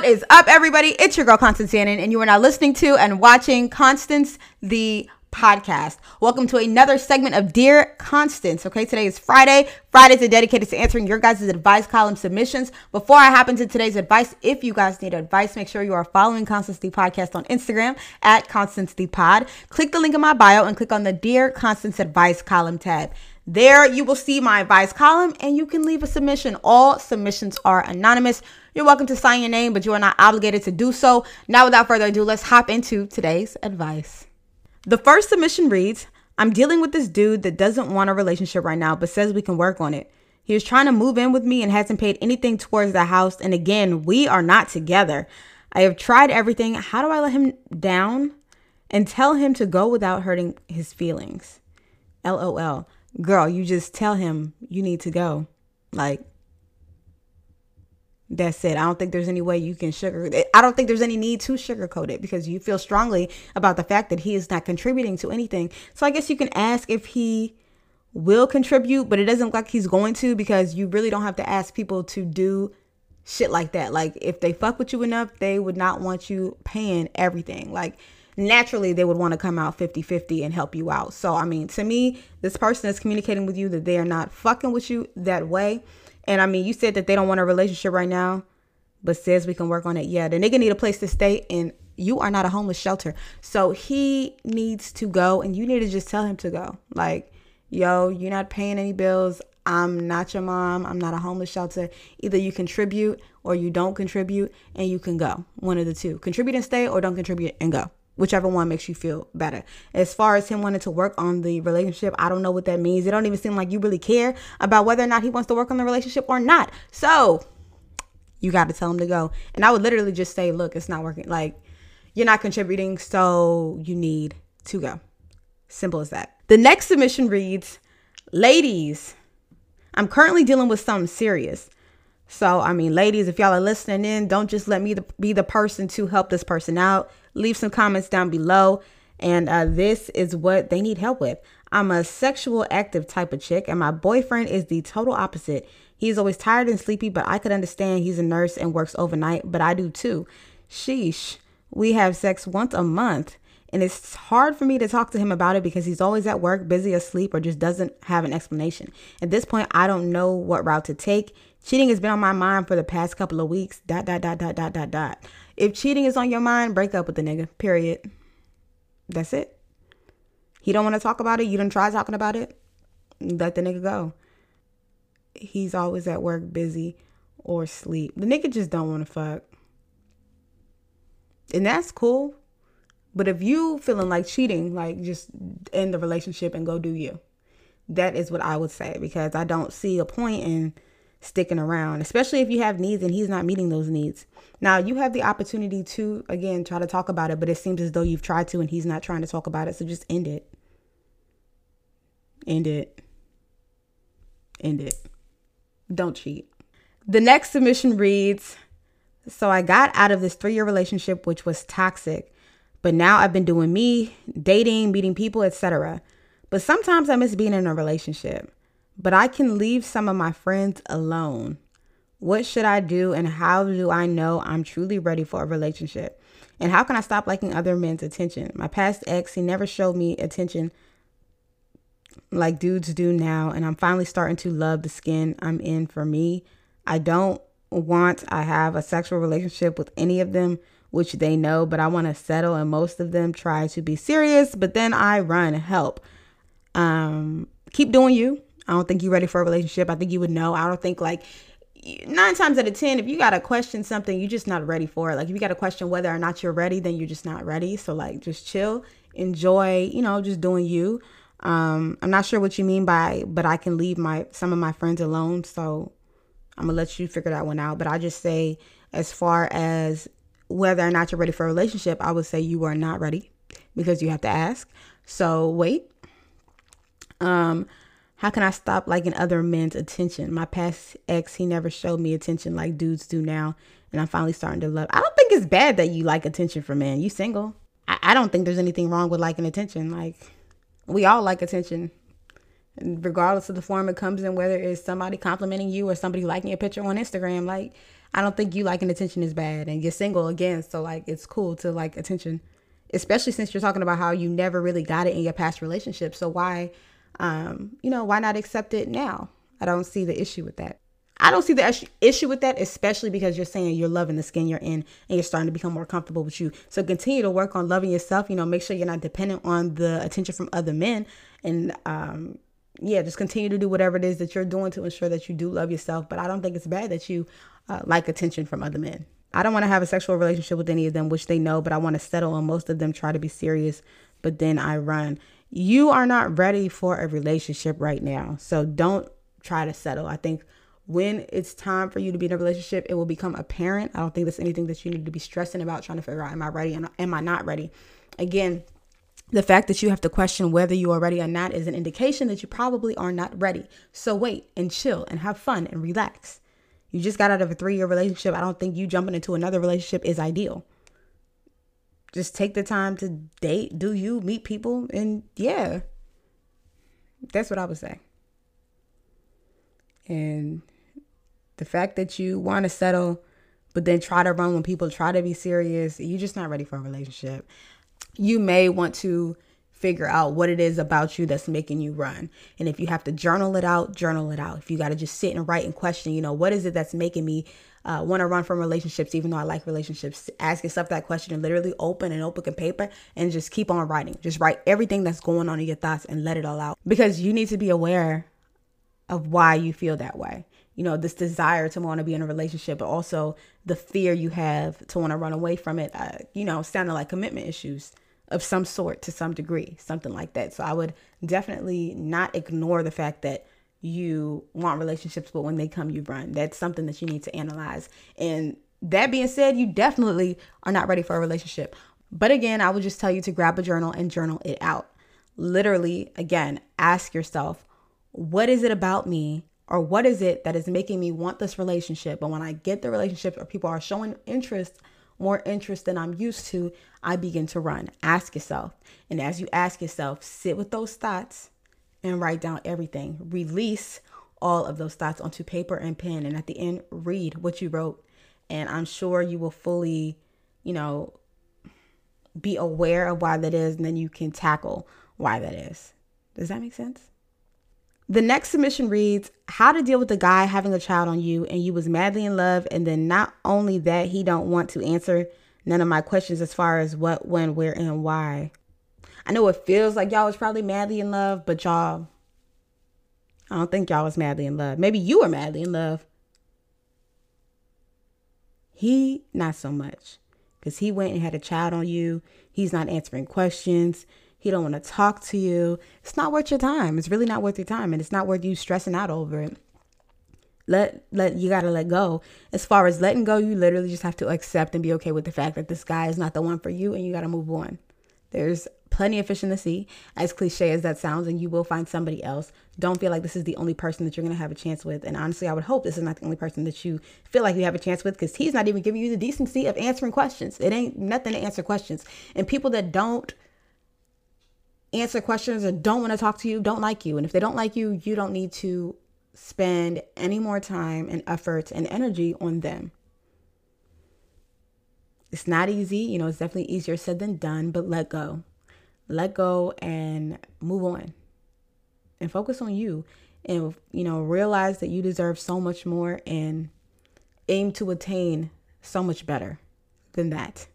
What is up, everybody? It's your girl, Constance Shannon, and you are now listening to and watching Constance the Podcast. Welcome to another segment of Dear Constance. Okay, today is Friday. Fridays are dedicated to answering your guys' advice column submissions. Before I hop into today's advice, if you guys need advice, make sure you are following Constance the Podcast on Instagram at Constance the Pod. Click the link in my bio and click on the Dear Constance Advice column tab. There you will see my advice column and you can leave a submission. All submissions are anonymous. You're welcome to sign your name, but you are not obligated to do so. Now, without further ado, let's hop into today's advice. The first submission reads, I'm dealing with this dude that doesn't want a relationship right now, but says we can work on it. He was trying to move in with me and hasn't paid anything towards the house. And again, we are not together. I have tried everything. How do I let him down and tell him to go without hurting his feelings? LOL. Girl, you just tell him you need to go. Like, that's it. I don't think there's any way you can sugarcoat it. I don't think there's any need to sugarcoat it because you feel strongly about the fact that he is not contributing to anything. So I guess you can ask if he will contribute, but it doesn't look like he's going to, because you really don't have to ask people to do shit like that. Like, if they fuck with you enough, they would not want you paying everything. Like, naturally, they would want to come out 50-50 and help you out. So, I mean, to me, this person is communicating with you that they are not fucking with you that way. And I mean, you said that they don't want a relationship right now, but says we can work on it. Yeah, the nigga need a place to stay and you are not a homeless shelter. So he needs to go and you need to just tell him to go. Like, yo, you're not paying any bills. I'm not your mom. I'm not a homeless shelter. Either you contribute or you don't contribute and you can go. One of the two. Contribute and stay, or don't contribute and go. Whichever one makes you feel better. As far as him wanting to work on the relationship, I don't know what that means. It don't even seem like you really care about whether or not he wants to work on the relationship or not. So you got to tell him to go. And I would literally just say, look, it's not working. Like, you're not contributing, so you need to go. Simple as that. The next submission reads, ladies, I'm currently dealing with something serious. So, I mean, ladies, if y'all are listening in, don't just let me be the person to help this person out. Leave some comments down below. And this is what they need help with. I'm a sexual active type of chick, and my boyfriend is the total opposite. He's always tired and sleepy, but I could understand he's a nurse and works overnight, but I do too. Sheesh, we have sex once a month. And it's hard for me to talk to him about it because he's always at work, busy, asleep, or just doesn't have an explanation. At this point, I don't know what route to take. Cheating has been on my mind for the past couple of weeks. ... If cheating is on your mind, break up with the nigga, period. That's it. He don't want to talk about it. You done try talking about it. Let the nigga go. He's always at work, busy, or sleep. The nigga just don't want to fuck. And that's cool. But if you feeling like cheating, like, just end the relationship and go do you. That is what I would say, because I don't see a point in sticking around, especially if you have needs and he's not meeting those needs. Now, you have the opportunity to, again, try to talk about it, but it seems as though you've tried to and he's not trying to talk about it. So just end it. End it. End it. Don't cheat. The next submission reads, so I got out of this 3-year relationship, which was toxic. But now I've been doing me, dating, meeting people, etc. But sometimes I miss being in a relationship. But I can leave some of my friends alone. What should I do, and how do I know I'm truly ready for a relationship? And how can I stop liking other men's attention? My past ex, he never showed me attention like dudes do now. And I'm finally starting to love the skin I'm in for me. I don't want to have a sexual relationship with any of them, which they know, but I want to settle, and most of them try to be serious, but then I run. Help. Keep doing you. I don't think you're ready for a relationship. I think you would know. I don't think, like, 9 times out of 10, if you got to question something, you're just not ready for it. Like, if you got to question whether or not you're ready, then you're just not ready. So, like, just chill, enjoy, you know, just doing you. I'm not sure what you mean by, but I can leave some of my friends alone. So I'm gonna let you figure that one out. But I just say, as far as whether or not you're ready for a relationship, I would say you are not ready, because you have to ask. So wait. How can I stop liking other men's attention? My past ex, he never showed me attention like dudes do now. And I'm finally starting to love. I don't think it's bad that you like attention from men. You single. I don't think there's anything wrong with liking attention. Like, we all like attention. regardless of the form it comes in, whether it's somebody complimenting you or somebody liking your picture on Instagram. Like, I don't think you liking attention is bad, and you're single again. So like, it's cool to like attention, especially since you're talking about how you never really got it in your past relationship. So why, why not accept it now? I don't see the issue with that. I don't see the issue with that, especially because you're saying you're loving the skin you're in and you're starting to become more comfortable with you. So continue to work on loving yourself, make sure you're not dependent on the attention from other men. And, just continue to do whatever it is that you're doing to ensure that you do love yourself. But I don't think it's bad that you like attention from other men. I don't want to have a sexual relationship with any of them, which they know, but I want to settle on most of them, try to be serious, but then I run. You are not ready for a relationship right now. So don't try to settle. I think when it's time for you to be in a relationship, it will become apparent. I don't think there's anything that you need to be stressing about trying to figure out, am I ready and am I not ready? Again, the fact that you have to question whether you are ready or not is an indication that you probably are not ready. So wait and chill and have fun and relax. You just got out of a 3-year relationship. I don't think you jumping into another relationship is ideal. Just take the time to date, do you, meet people, and yeah. That's what I would say. And the fact that you want to settle, but then try to run when people try to be serious, you're just not ready for a relationship. You may want to figure out what it is about you that's making you run. And if you have to journal it out, journal it out. If you got to just sit and write and question, what is it that's making me want to run from relationships, even though I like relationships? Ask yourself that question and literally open a notebook and paper and just keep on writing. Just write everything that's going on in your thoughts and let it all out, because you need to be aware of why you feel that way. This desire to want to be in a relationship, but also the fear you have to want to run away from it, sounding like commitment issues of some sort, to some degree, something like that. So I would definitely not ignore the fact that you want relationships, but when they come, you run. That's something that you need to analyze. And that being said, you definitely are not ready for a relationship. But again, I would just tell you to grab a journal and journal it out. Literally, again, ask yourself, what is it about me, or what is it that is making me want this relationship? But when I get the relationship, or people are showing more interest than I'm used to, I begin to run. Ask yourself. And as you ask yourself, sit with those thoughts and write down everything. Release all of those thoughts onto paper and pen. And at the end, read what you wrote. And I'm sure you will fully, be aware of why that is. And then you can tackle why that is. Does that make sense? The next submission reads, how to deal with a guy having a child on you and you was madly in love, and then not only that, he don't want to answer none of my questions as far as what, when, where, and why. I know it feels like y'all was probably madly in love, but y'all, I don't think y'all was madly in love. Maybe you were madly in love. He, not so much, because he went and had a child on you. He's not answering questions. He don't want to talk to you. It's not worth your time. It's really not worth your time. And it's not worth you stressing out over it. You got to let go. As far as letting go, you literally just have to accept and be okay with the fact that this guy is not the one for you, and you got to move on. There's plenty of fish in the sea, as cliche as that sounds, and you will find somebody else. Don't feel like this is the only person that you're going to have a chance with. And honestly, I would hope this is not the only person that you feel like you have a chance with, because he's not even giving you the decency of answering questions. It ain't nothing to answer questions. And people that don't answer questions and don't want to talk to you don't like you. And if they don't like you, you don't need to spend any more time and effort and energy on them. It's not easy. It's definitely easier said than done, but let go. Let go and move on and focus on you, and, realize that you deserve so much more and aim to attain so much better than that.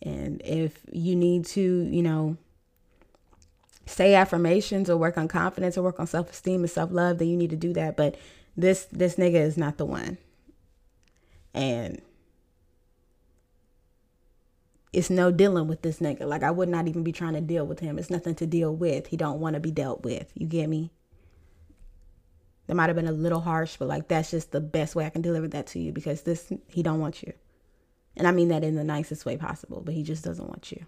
And if you need to, say affirmations or work on confidence or work on self-esteem and self-love, then you need to do that. But this nigga is not the one. And it's no dealing with this nigga. Like, I would not even be trying to deal with him. It's nothing to deal with. He don't want to be dealt with. You get me? That might have been a little harsh, but like, that's just the best way I can deliver that to you, because he don't want you. And I mean that in the nicest way possible, but he just doesn't want you.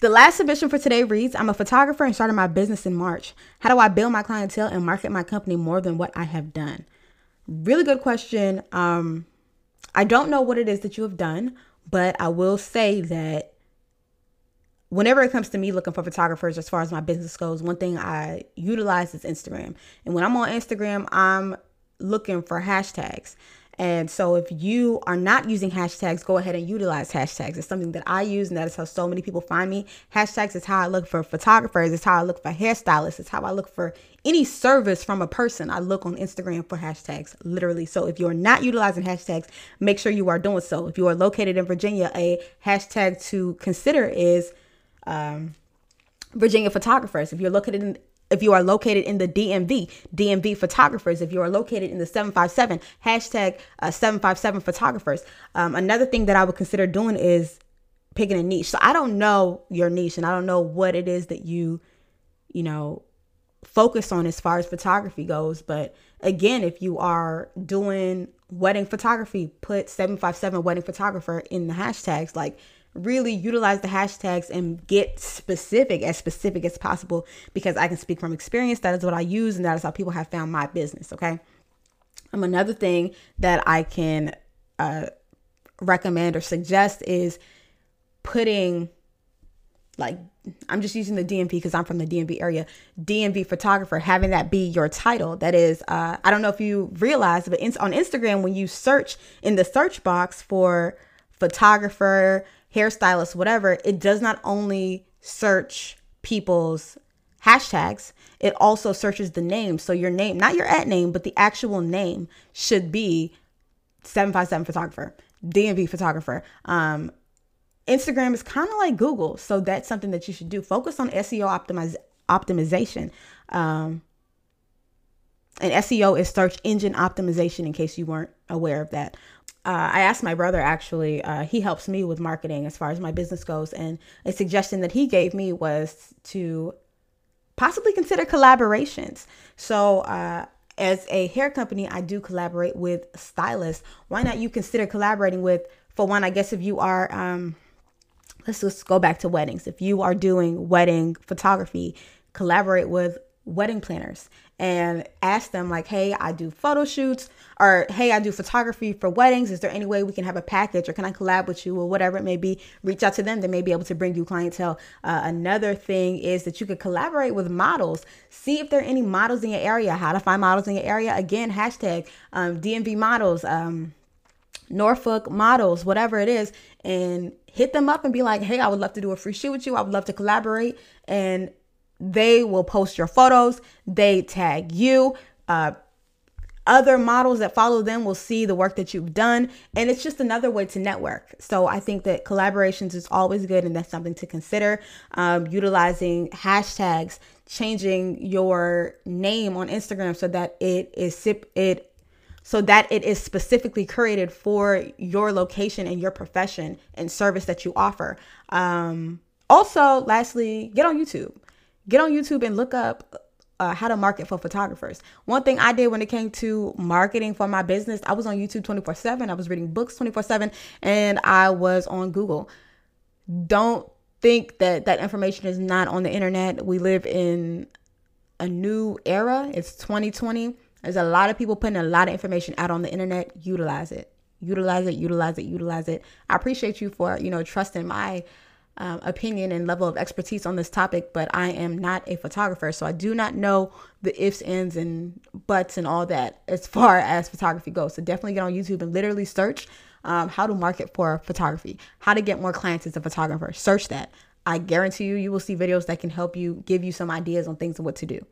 The last submission for today reads, I'm a photographer and started my business in March. How do I build my clientele and market my company more than what I have done? Really good question. I don't know what it is that you have done, but I will say that whenever it comes to me looking for photographers, as far as my business goes, one thing I utilize is Instagram. And when I'm on Instagram, I'm looking for hashtags. And so if you are not using hashtags, go ahead and utilize hashtags. It's something that I use, and that is how so many people find me. Hashtags is how I look for photographers. It's how I look for hairstylists. It's how I look for any service from a person. I look on Instagram for hashtags, literally. So if you're not utilizing hashtags, make sure you are doing so. If you are located in Virginia, a hashtag to consider is Virginia photographers. If you are located in the DMV photographers. If you are located in the 757, hashtag 757 photographers. Another thing that I would consider doing is picking a niche. So I don't know your niche, and I don't know what it is that you focus on as far as photography goes. But again, if you are doing wedding photography, put 757 wedding photographer in the hashtags. Like, really utilize the hashtags and get specific as possible, because I can speak from experience. That is what I use, and that is how people have found my business. Okay. Another thing that I can recommend or suggest is putting, like, I'm just using the DMV because I'm from the DMV area. DMV photographer, having that be your title. That is, I don't know if you realize, but on Instagram, when you search in the search box for photographer, hairstylist, whatever, it does not only search people's hashtags, it also searches the name. So your name, not your at name, but the actual name should be 757 photographer, DMV photographer. Instagram is kind of like Google. So that's something that you should do. Focus on SEO optimization. And SEO is search engine optimization, in case you weren't aware of that. I asked my brother, actually, he helps me with marketing as far as my business goes. And a suggestion that he gave me was to possibly consider collaborations. So as a hair company, I do collaborate with stylists. Why not you consider collaborating with, for one, I guess if you are, let's just go back to weddings. If you are doing wedding photography, collaborate with wedding planners and ask them, like, hey, I do photo shoots, or hey, I do photography for weddings. Is there any way we can have a package, or can I collab with you, or whatever it may be? Reach out to them. They may be able to bring you clientele. Another thing is that you could collaborate with models. See if there are any models in your area, how to find models in your area. Again, hashtag DMV models, Norfolk models, whatever it is, and hit them up and be like, hey, I would love to do a free shoot with you. I would love to collaborate. And they will post your photos. They tag you. Other models that follow them will see the work that you've done. And it's just another way to network. So I think that collaborations is always good, and that's something to consider. Utilizing hashtags, changing your name on Instagram so that it is specifically created for your location and your profession and service that you offer. Also, lastly, get on YouTube. Get on YouTube and look up how to market for photographers. One thing I did when it came to marketing for my business, I was on YouTube 24/7. I was reading books 24/7, and I was on Google. Don't think that information is not on the internet. We live in a new era. It's 2020. There's a lot of people putting a lot of information out on the internet. Utilize it. Utilize it. Utilize it. Utilize it. I appreciate you for, trusting my opinion and level of expertise on this topic, but I am not a photographer, so I do not know the ifs, ands, and buts and all that as far as photography goes. So definitely get on YouTube and literally search how to market for photography, how to get more clients as a photographer. Search that. I guarantee you will see videos that can help you, give you some ideas on things and what to do.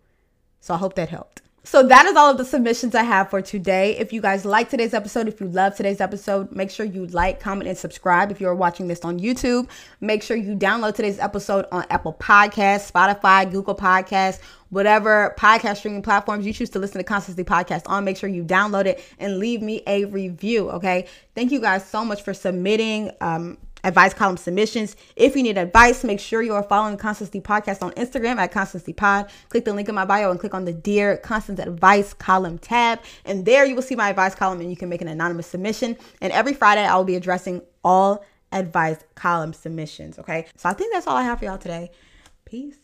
So I hope that helped. So that is all of the submissions I have for today. If you guys like today's episode, if you love today's episode, make sure you like, comment, and subscribe. If you're watching this on YouTube, make sure you download today's episode on Apple Podcasts, Spotify, Google Podcasts, whatever podcast streaming platforms you choose to listen to Constance the Podcast on. Make sure you download it and leave me a review, okay? Thank you guys so much for submitting advice column submissions. If you need advice, make sure you are following Constance the Podcast on Instagram at Constance the Pod. Click the link in my bio and click on the Dear Constance advice column tab. And there you will see my advice column, and you can make an anonymous submission. And every Friday I will be addressing all advice column submissions. Okay. So I think that's all I have for y'all today. Peace.